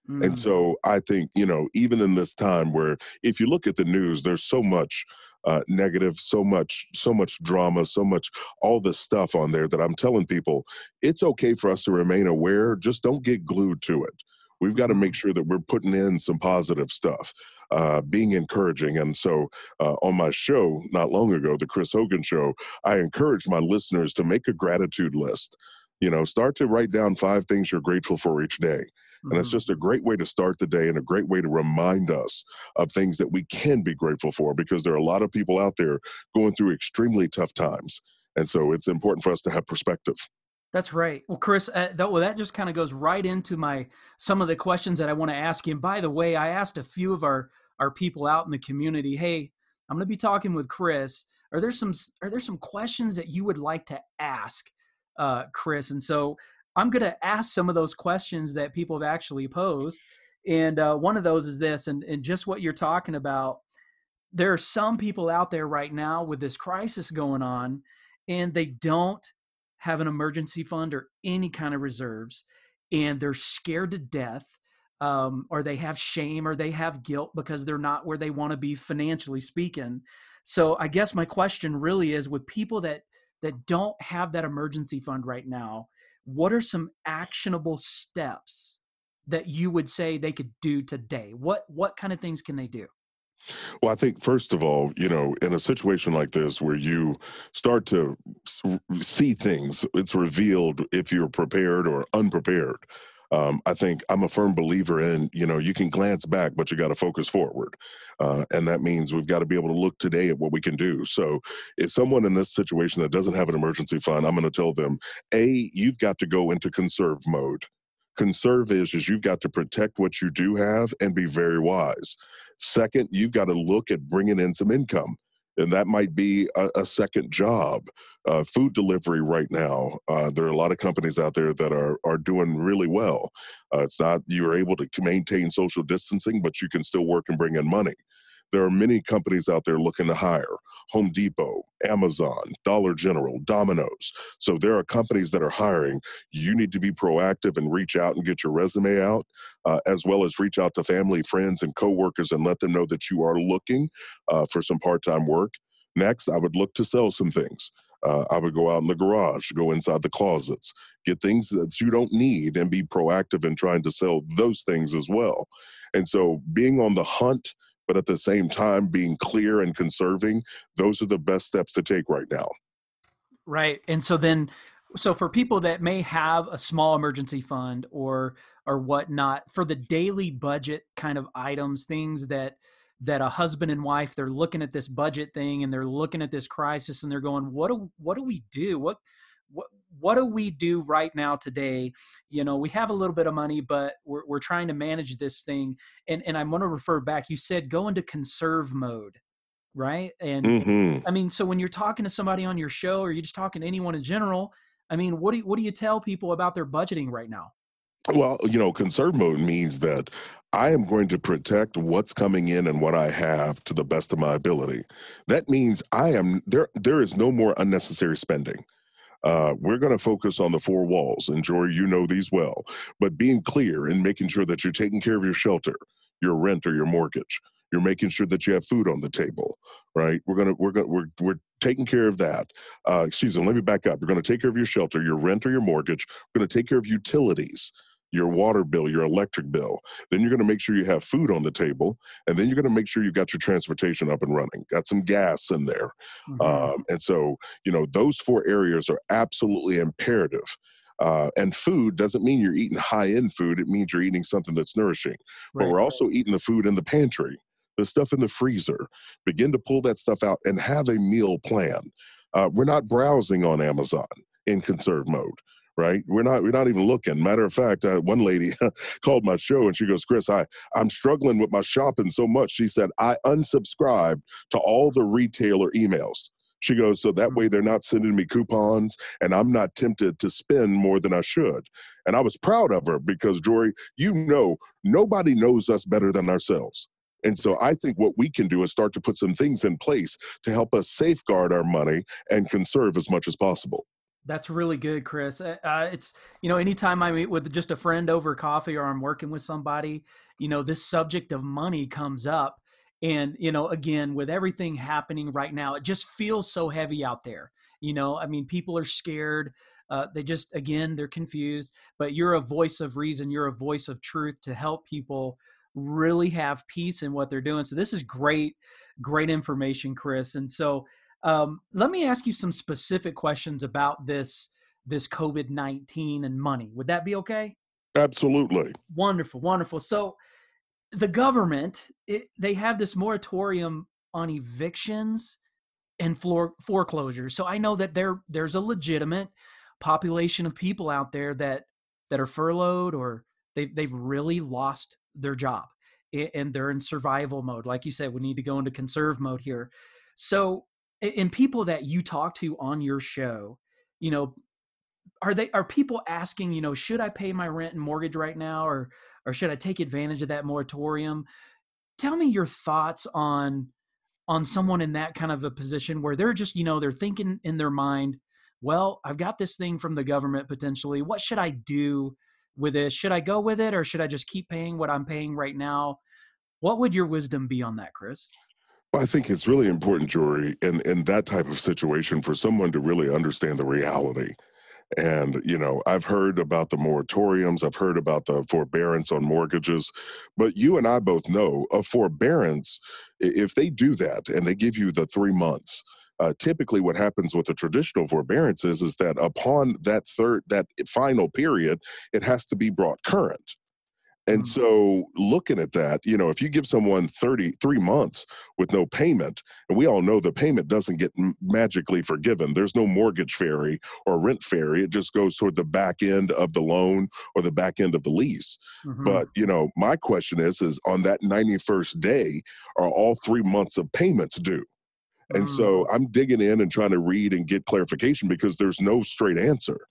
Mm. And so I think, you know, even in this time where if you look at the news, there's so much uh, negative, so much, so much drama, so much, all this stuff on there that I'm telling people, it's okay for us to remain aware. Just don't get glued to it. We've got to make sure that we're putting in some positive stuff, uh, being encouraging. And so uh, on my show not long ago, the Chris Hogan Show, I encouraged my listeners to make a gratitude list. You know, start to write down five things you're grateful for each day. And it's just a great way to start the day and a great way to remind us of things that we can be grateful for, because there are a lot of people out there going through extremely tough times. And so it's important for us to have perspective. That's right. Well, Chris, uh, that, well, that just kind of goes right into my some of the questions that I want to ask you. And by the way, I asked a few of our our people out in the community, hey, I'm going to be talking with Chris. Are there some are there some questions that you would like to ask, uh, Chris? And so I'm going to ask some of those questions that people have actually posed. And uh, one of those is this, and, and just what you're talking about. There are some people out there right now with this crisis going on, and they don't have an emergency fund or any kind of reserves, and they're scared to death, um, or they have shame or they have guilt because they're not where they want to be financially speaking. So I guess my question really is, with people that, that don't have that emergency fund right now, what are some actionable steps that you would say they could do today? What, what kind of things can they do? Well, I think, first of all, you know, in a situation like this where you start to see things, it's revealed if you're prepared or unprepared. Um, I think I'm a firm believer in, you know, you can glance back, but you got to focus forward. Uh, and that means we've got to be able to look today at what we can do. So if someone in this situation that doesn't have an emergency fund, I'm going to tell them, A, you've got to go into conserve mode. Conserve is, is you've got to protect what you do have and be very wise. Second, you've got to look at bringing in some income. And that might be a, a second job, uh, food delivery right now. Uh, there are a lot of companies out there that are are doing really well. Uh, it's not, you're able to maintain social distancing, but you can still work and bring in money. There are many companies out there looking to hire: Home Depot, Amazon, Dollar General, Domino's. So there are companies that are hiring. You need to be proactive and reach out and get your resume out, uh, as well as reach out to family, friends, and coworkers and let them know that you are looking uh, for some part-time work. Next, I would look to sell some things. Uh, I would go out in the garage, go inside the closets, get things that you don't need, and be proactive in trying to sell those things as well. And so being on the hunt, but at the same time, being clear and conserving, those are the best steps to take right now. Right. And so then, so for people that may have a small emergency fund or, or whatnot, for the daily budget kind of items, things that, that a husband and wife, they're looking at this budget thing and they're looking at this crisis and they're going, what do, what do we do? What, what, what do we do right now today? You know, we have a little bit of money, but we're, we're trying to manage this thing. And, and I'm going to refer back, you said, go into conserve mode, right? And mm-hmm. I mean, so when you're talking to somebody on your show, or you're just talking to anyone in general, I mean, what do you, what do you tell people about their budgeting right now? Well, you know, conserve mode means that I am going to protect what's coming in and what I have to the best of my ability. That means I am there. There is no more unnecessary spending. Uh, we're going to focus on the four walls, and Jory, you know these well, but being clear and making sure that you're taking care of your shelter, your rent, or your mortgage. You're making sure that you have food on the table, right? We're gonna we're gonna we're we're taking care of that. Uh, excuse me. Let me back up. We're going to take care of your shelter, your rent, or your mortgage. We're going to take care of utilities, your water bill, your electric bill. Then you're going to make sure you have food on the table. And then you're going to make sure you've got your transportation up and running, got some gas in there. Mm-hmm. Um, and so, you know, those four areas are absolutely imperative. Uh, and food doesn't mean you're eating high-end food. It means you're eating something that's nourishing. Right, but we're right. also eating the food in the pantry, the stuff in the freezer. Begin to pull that stuff out and have a meal plan. Uh, we're not browsing on Amazon in conserve mode. Right? We're not, we're not even looking. Matter of fact, uh, one lady called my show and she goes, Chris, I, I'm struggling with my shopping so much. She said, I unsubscribed to all the retailer emails. She goes, so that way they're not sending me coupons and I'm not tempted to spend more than I should. And I was proud of her because, Jory, you know, nobody knows us better than ourselves. And so I think what we can do is start to put some things in place to help us safeguard our money and conserve as much as possible. That's really good, Chris. Uh, it's, you know, anytime I meet with just a friend over coffee or I'm working with somebody, you know, this subject of money comes up. And, you know, again, with everything happening right now, it just feels so heavy out there. You know, I mean, people are scared. Uh, they just, again, they're confused, but you're a voice of reason. You're a voice of truth to help people really have peace in what they're doing. So this is great, great information, Chris. And so, Um, let me ask you some specific questions about this, this COVID nineteen and money. Would that be okay? Absolutely. Wonderful. Wonderful. So the government, it, they have this moratorium on evictions and floor, foreclosures. So I know that there, there's a legitimate population of people out there that, that are furloughed or they, they've really lost their job and they're in survival mode. Like you said, we need to go into conserve mode here. So, and people that you talk to on your show, you know, are they, are people asking, you know, should I pay my rent and mortgage right now? Or, or should I take advantage of that moratorium? Tell me your thoughts on, on someone in that kind of a position where they're just, you know, they're thinking in their mind, well, I've got this thing from the government potentially, what should I do with this? Should I go with it? Or should I just keep paying what I'm paying right now? What would your wisdom be on that, Chris? I think it's really important, Jory, in, in that type of situation for someone to really understand the reality. And, you know, I've heard about the moratoriums, I've heard about the forbearance on mortgages, but you and I both know a forbearance, if they do that and they give you the three months, Uh, typically what happens with the traditional forbearance is, is that upon that third, that final period, it has to be brought current. And so looking at that, you know, if you give someone thirty-three months with no payment, and we all know the payment doesn't get m- magically forgiven. There's no mortgage fairy or rent fairy. It just goes toward the back end of the loan or the back end of the lease. Mm-hmm. But, you know, my question is, is on that ninety-first day, are all three months of payments due? And mm-hmm. so I'm digging in and trying to read and get clarification because there's no straight answer.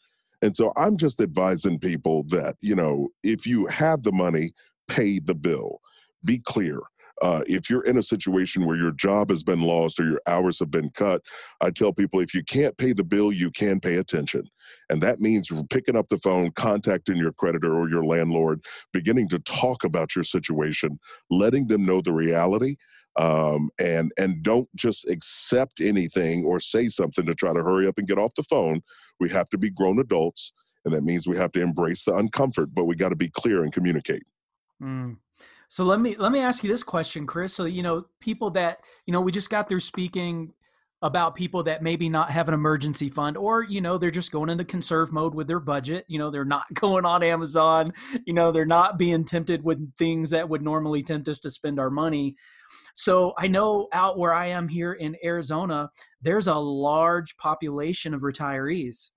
And so I'm just advising people that, you know, if you have the money, pay the bill. Be clear. Uh, if you're in a situation where your job has been lost or your hours have been cut, I tell people if you can't pay the bill, you can pay attention. And that means picking up the phone, contacting your creditor or your landlord, beginning to talk about your situation, letting them know the reality. Um, and, and don't just accept anything or say something to try to hurry up and get off the phone. We have to be grown adults. And that means we have to embrace the uncomfort, but we got to be clear and communicate. Mm. So let me, let me ask you this question, Chris. So, you know, people that, you know, we just got through speaking about people that maybe not have an emergency fund or, you know, they're just going into conserve mode with their budget. You know, they're not going on Amazon, you know, they're not being tempted with things that would normally tempt us to spend our money. So I know out where I am here in Arizona, there's a large population of retirees.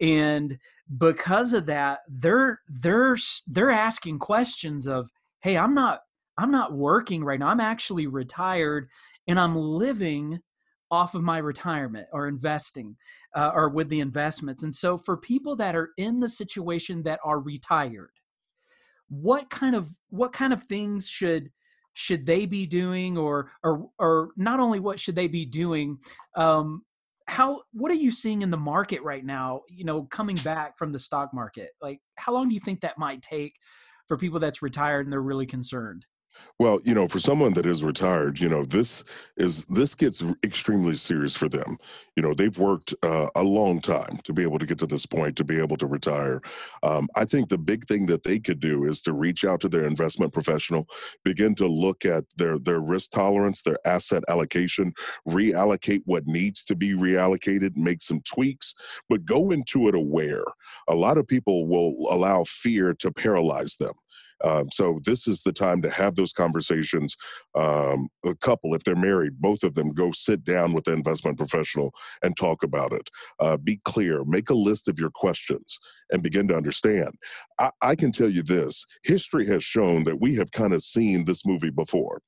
And because of that, they're, they're, they're asking questions of, hey, I'm not, I'm not working right now. I'm actually retired and I'm living off of my retirement or investing uh, or with the investments. And so for people that are in the situation that are retired, what kind of, what kind of things should, should they be doing or, or, or not only what should they be doing, um, How, what are you seeing in the market right now, you know, coming back from the stock market? Like, how long do you think that might take for people that's retired and they're really concerned? Well, you know, for someone that is retired, you know, this is, this gets extremely serious for them. You know, they've worked uh, a long time to be able to get to this point, to be able to retire. Um, I think the big thing that they could do is to reach out to their investment professional, begin to look at their, their risk tolerance, their asset allocation, reallocate what needs to be reallocated, make some tweaks, but go into it aware. A lot of people will allow fear to paralyze them. Um, so this is the time to have those conversations. Um, a couple, if they're married, both of them go sit down with the investment professional and talk about it. Uh, be clear, make a list of your questions and begin to understand. I, I can tell you this, history has shown that we have kind of seen this movie before.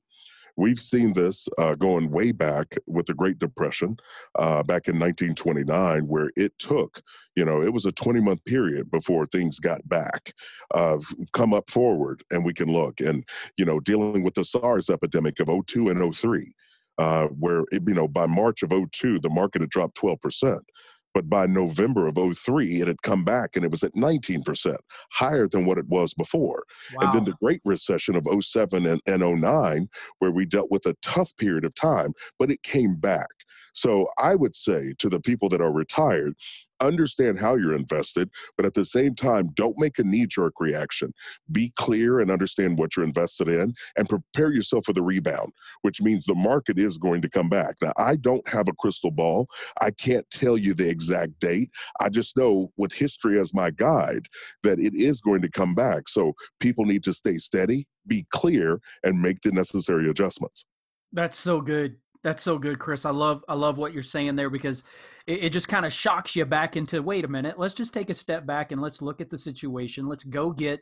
We've seen this uh, going way back with the Great Depression uh, back in nineteen twenty-nine, where it took, you know, it was a twenty month period before things got back, uh, come up forward and we can look. And, you know, dealing with the SARS epidemic of oh two and oh three, uh, where, it, you know, by March of oh two, the market had dropped twelve percent. But by November of oh three, it had come back and it was at nineteen percent, higher than what it was before. Wow. And then the Great Recession of oh seven and, and oh nine, where we dealt with a tough period of time, but it came back. So I would say to the people that are retired, understand how you're invested, but at the same time, don't make a knee-jerk reaction. Be clear and understand what you're invested in and prepare yourself for the rebound, which means the market is going to come back. Now, I don't have a crystal ball. I can't tell you the exact date. I just know with history as my guide that it is going to come back. So people need to stay steady, be clear, and make the necessary adjustments. That's so good. That's so good, Chris. I love I love what you're saying there because it, it just kind of shocks you back into, wait a minute, let's just take a step back and let's look at the situation. Let's go get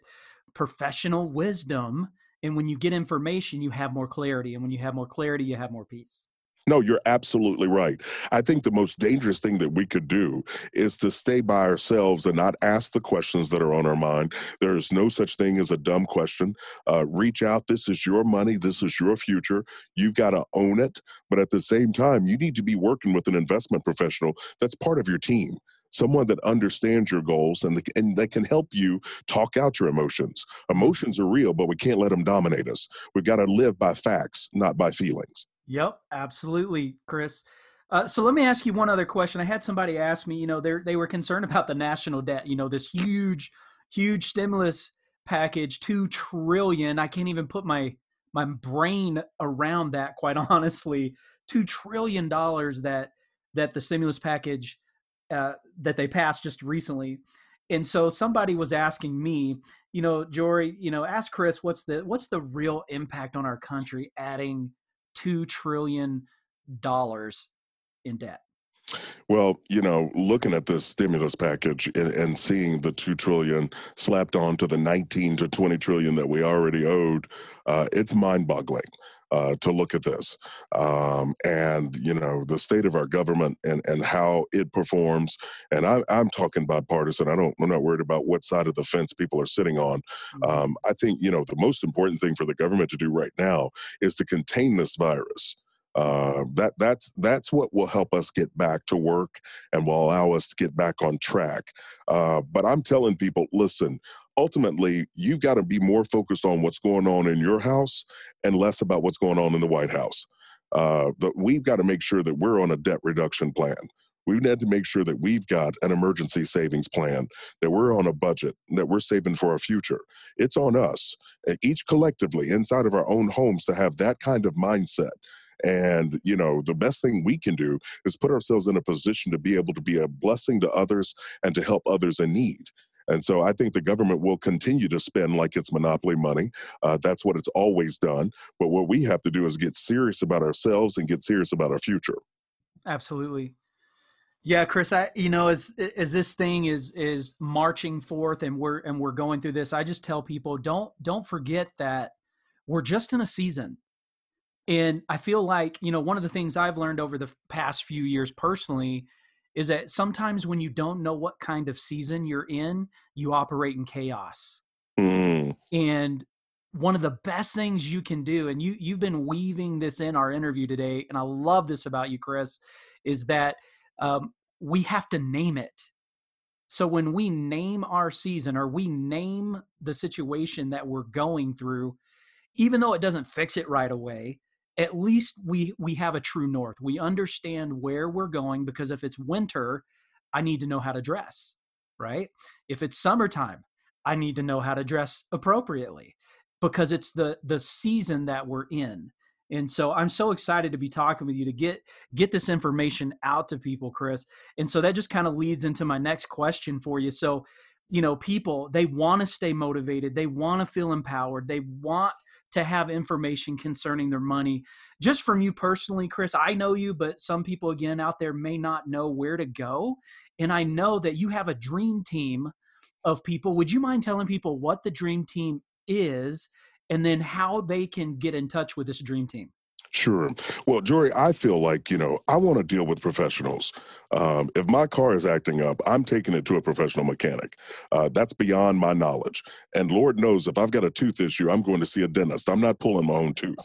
professional wisdom. And when you get information, you have more clarity. And when you have more clarity, you have more peace. No, you're absolutely right. I think the most dangerous thing that we could do is to stay by ourselves and not ask the questions that are on our mind. There is no such thing as a dumb question. Uh, reach out. This is your money. This is your future. You've got to own it. But at the same time, you need to be working with an investment professional that's part of your team. Someone that understands your goals and, the, and that can help you talk out your emotions. Emotions are real, but we can't let them dominate us. We've got to live by facts, not by feelings. Yep, absolutely, Chris. Uh, so let me ask you one other question. I had somebody ask me, you know, they were concerned about the national debt, you know, this huge, huge stimulus package, two trillion dollars. I can't even put my, my brain around that, quite honestly. two trillion dollars that, that the stimulus package uh, that they passed just recently. And so somebody was asking me, you know, Jory, you know, ask Chris, what's the, what's the real impact on our country adding two trillion dollars in debt? Well, you know, looking at this stimulus package and, and seeing the two trillion dollars slapped on to the nineteen to twenty trillion dollars that we already owed, uh, it's mind-boggling uh, to look at this. Um, and, you know, the state of our government and, and how it performs, and I, I'm talking bipartisan. I don't, I'm not worried about what side of the fence people are sitting on. Um, I think, you know, the most important thing for the government to do right now is to contain this virus. Uh, that that's that's what will help us get back to work and will allow us to get back on track. Uh, but I'm telling people, listen, ultimately, you've got to be more focused on what's going on in your house and less about what's going on in the White House. Uh, but we've got to make sure that we're on a debt reduction plan. We've had to make sure that we've got an emergency savings plan, that we're on a budget, that we're saving for our future. It's on us, each collectively, inside of our own homes, to have that kind of mindset. And, you know, the best thing we can do is put ourselves in a position to be able to be a blessing to others and to help others in need. And so I think the government will continue to spend like it's monopoly money. Uh, that's what it's always done. But what we have to do is get serious about ourselves and get serious about our future. Absolutely. Yeah, Chris, I, you know, as, as this thing is, is marching forth and we're, and we're going through this, I just tell people, don't, don't forget that we're just in a season. And I feel like, you know, one of the things I've learned over the past few years personally is that sometimes when you don't know what kind of season you're in, you operate in chaos. Mm. And one of the best things you can do, and you, you've been weaving this in our interview today, and I love this about you, Chris, is that um, we have to name it. So when we name our season or we name the situation that we're going through, even though it doesn't fix it right away, at least we we have a true north. We understand where we're going, because if it's winter, I need to know how to dress, right? If it's summertime, I need to know how to dress appropriately, because it's the the season that we're in. And so I'm so excited to be talking with you to get get this information out to people, Chris. And so that just kind of leads into my next question for you. So, you know, people, they want to stay motivated. They want to feel empowered. They want to have information concerning their money. Just from you personally, Chris, I know you, but some people again out there may not know where to go. And I know that you have a dream team of people. Would you mind telling people what the dream team is and then how they can get in touch with this dream team? Sure. Well, Jory, I feel like, you know, I want to deal with professionals. Um, if my car is acting up, I'm taking it to a professional mechanic. Uh, that's beyond my knowledge. And Lord knows if I've got a tooth issue, I'm going to see a dentist. I'm not pulling my own tooth.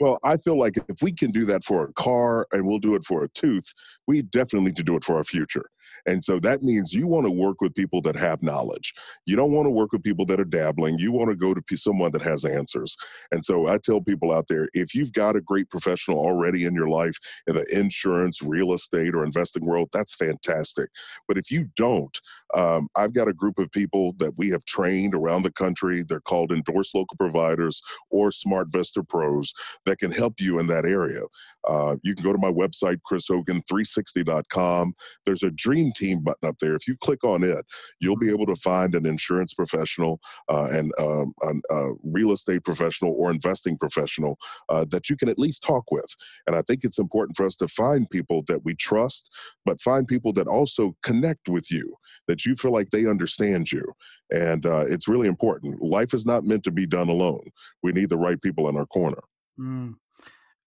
Well, I feel like if we can do that for a car and we'll do it for a tooth, we definitely need to do it for our future. And so that means you want to work with people that have knowledge. You don't want to work with people that are dabbling. You want to go to someone that has answers. And so I tell people out there, if you've got a great professional already in your life, in the insurance, real estate, or investing world, that's fantastic. But if you don't, um, I've got a group of people that we have trained around the country. They're called Endorsed Local Providers or SmartVestor Pros that can help you in that area. Uh, you can go to my website, Chris Hogan three sixty dot com. There's a dream team button up there. If you click on it, you'll be able to find an insurance professional uh, and um, a, a real estate professional or investing professional uh, that you can at least talk with. And I think it's important for us to find people that we trust, but find people that also connect with you, that you feel like they understand you. And uh, it's really important. Life is not meant to be done alone. We need the right people in our corner. Mm.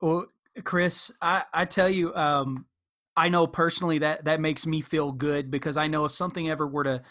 Well, Chris, I, I tell you, um, I know personally that that makes me feel good, because I know if something ever were to,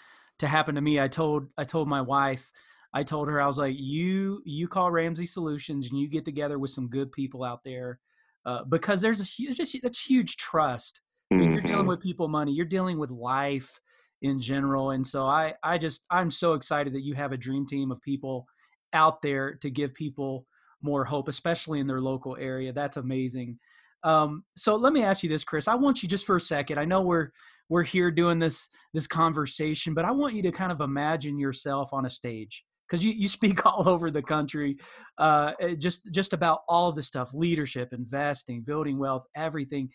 to happen to me, I told, I told my wife, I told her, I was like, you, you call Ramsey Solutions and you get together with some good people out there. Uh, because there's a huge, just, that's huge trust. Mm-hmm. When you're dealing with people, money, you're dealing with life in general. And so I, I just, I'm so excited that you have a dream team of people out there to give people more hope, especially in their local area. That's amazing. Um, so let me ask you this, Chris. I want you just for a second. I know we're we're here doing this this conversation, but I want you to kind of imagine yourself on a stage, because you, you speak all over the country, uh, just just about all of this stuff: leadership, investing, building wealth, everything.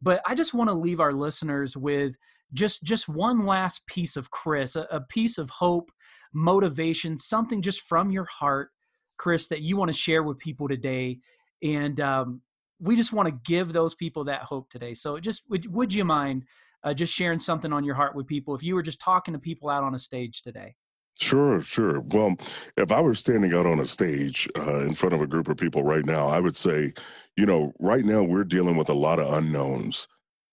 But I just want to leave our listeners with just just one last piece of Chris, a, a piece of hope, motivation, something just from your heart, Chris, that you want to share with people today, and um, we just want to give those people that hope today. So just, would, would you mind uh, just sharing something on your heart with people if you were just talking to people out on a stage today? Sure, sure. Well, if I were standing out on a stage uh, in front of a group of people right now, I would say, you know, right now we're dealing with a lot of unknowns.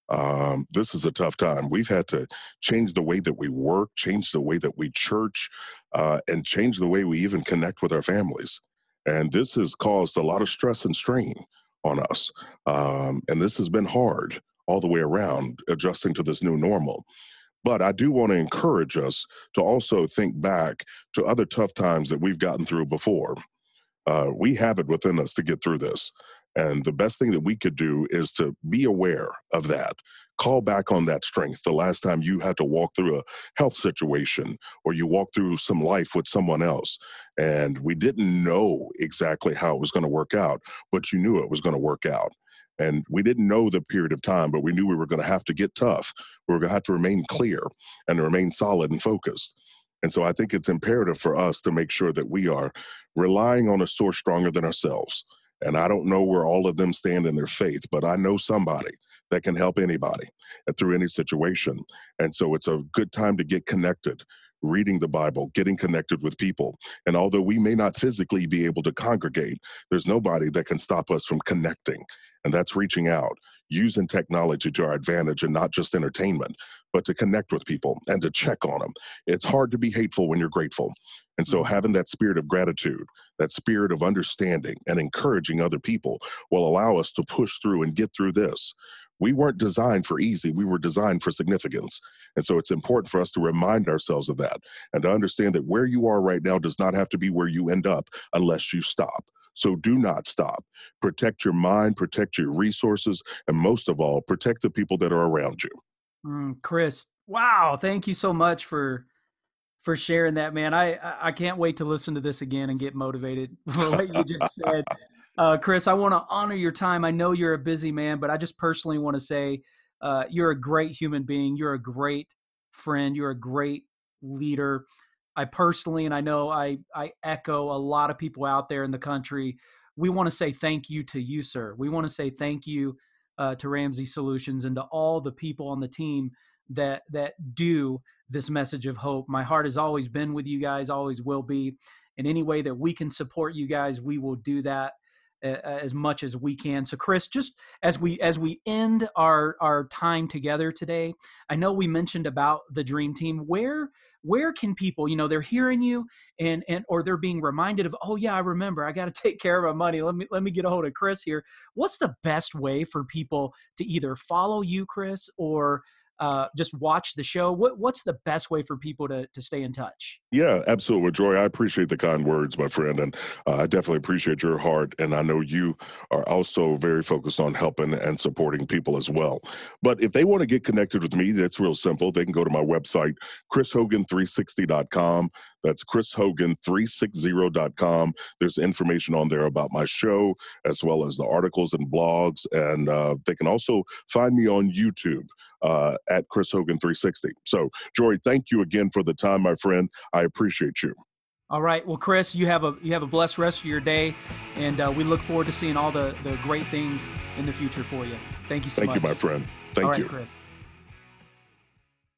Um, this is a tough time. We've had to change the way that we work, change the way that we church, uh, and change the way we even connect with our families. And this has caused a lot of stress and strain on us. Um, and this has been hard all the way around, adjusting to this new normal. But I do want to encourage us to also think back to other tough times that we've gotten through before. Uh, we have it within us to get through this. And the best thing that we could do is to be aware of that. Call back on that strength. The last time you had to walk through a health situation or you walked through some life with someone else, and we didn't know exactly how it was going to work out, but you knew it was going to work out. And we didn't know the period of time, but we knew we were going to have to get tough. We were going to have to remain clear and remain solid and focused. And so I think it's imperative for us to make sure that we are relying on a source stronger than ourselves. And I don't know where all of them stand in their faith, but I know somebody that can help anybody through any situation. And so it's a good time to get connected, reading the Bible, getting connected with people. And although we may not physically be able to congregate, there's nobody that can stop us from connecting. And that's reaching out, using technology to our advantage and not just entertainment, but to connect with people and to check on them. It's hard to be hateful when you're grateful. And so having that spirit of gratitude, that spirit of understanding and encouraging other people will allow us to push through and get through this. We weren't designed for easy. We were designed for significance. And so it's important for us to remind ourselves of that and to understand that where you are right now does not have to be where you end up unless you stop. So do not stop. Protect your mind, protect your resources, and most of all, protect the people that are around you. Mm, Chris, wow. Thank you so much for for sharing that, man. I, I can't wait to listen to this again and get motivated for what you just said. Uh, Chris, I want to honor your time. I know you're a busy man, but I just personally want to say uh, you're a great human being. You're a great friend. You're a great leader. I personally, and I know I, I echo a lot of people out there in the country, we want to say thank you to you, sir. We want to say thank you uh, to Ramsey Solutions and to all the people on the team that that do this message of hope. My heart has always been with you guys, always will be. In any way that we can support you guys, we will do that as much as we can. So Chris, just as we as we end our our time together today, I know we mentioned about the Dream Team. Where where can people, you know, they're hearing you and and or they're being reminded of, oh yeah, I remember, I got to take care of my money. Let me let me get a hold of Chris here. What's the best way for people to either follow you, Chris, or Uh, just watch the show? What, what's the best way for people to, to stay in touch? Yeah, absolutely. Jory, I appreciate the kind words, my friend. And uh, I definitely appreciate your heart. And I know you are also very focused on helping and supporting people as well. But if they want to get connected with me, that's real simple. They can go to my website, Chris Hogan three sixty dot com. That's Chris Hogan three sixty dot com. There's information on there about my show, as well as the articles and blogs. And uh, they can also find me on YouTube uh, at Chris Hogan three sixty. So, Jory, thank you again for the time, my friend. I appreciate you. All right. Well, Chris, you have a you have a blessed rest of your day. And uh, we look forward to seeing all the, the great things in the future for you. Thank you so much. Thank you, my friend. Thank you. All right, Chris.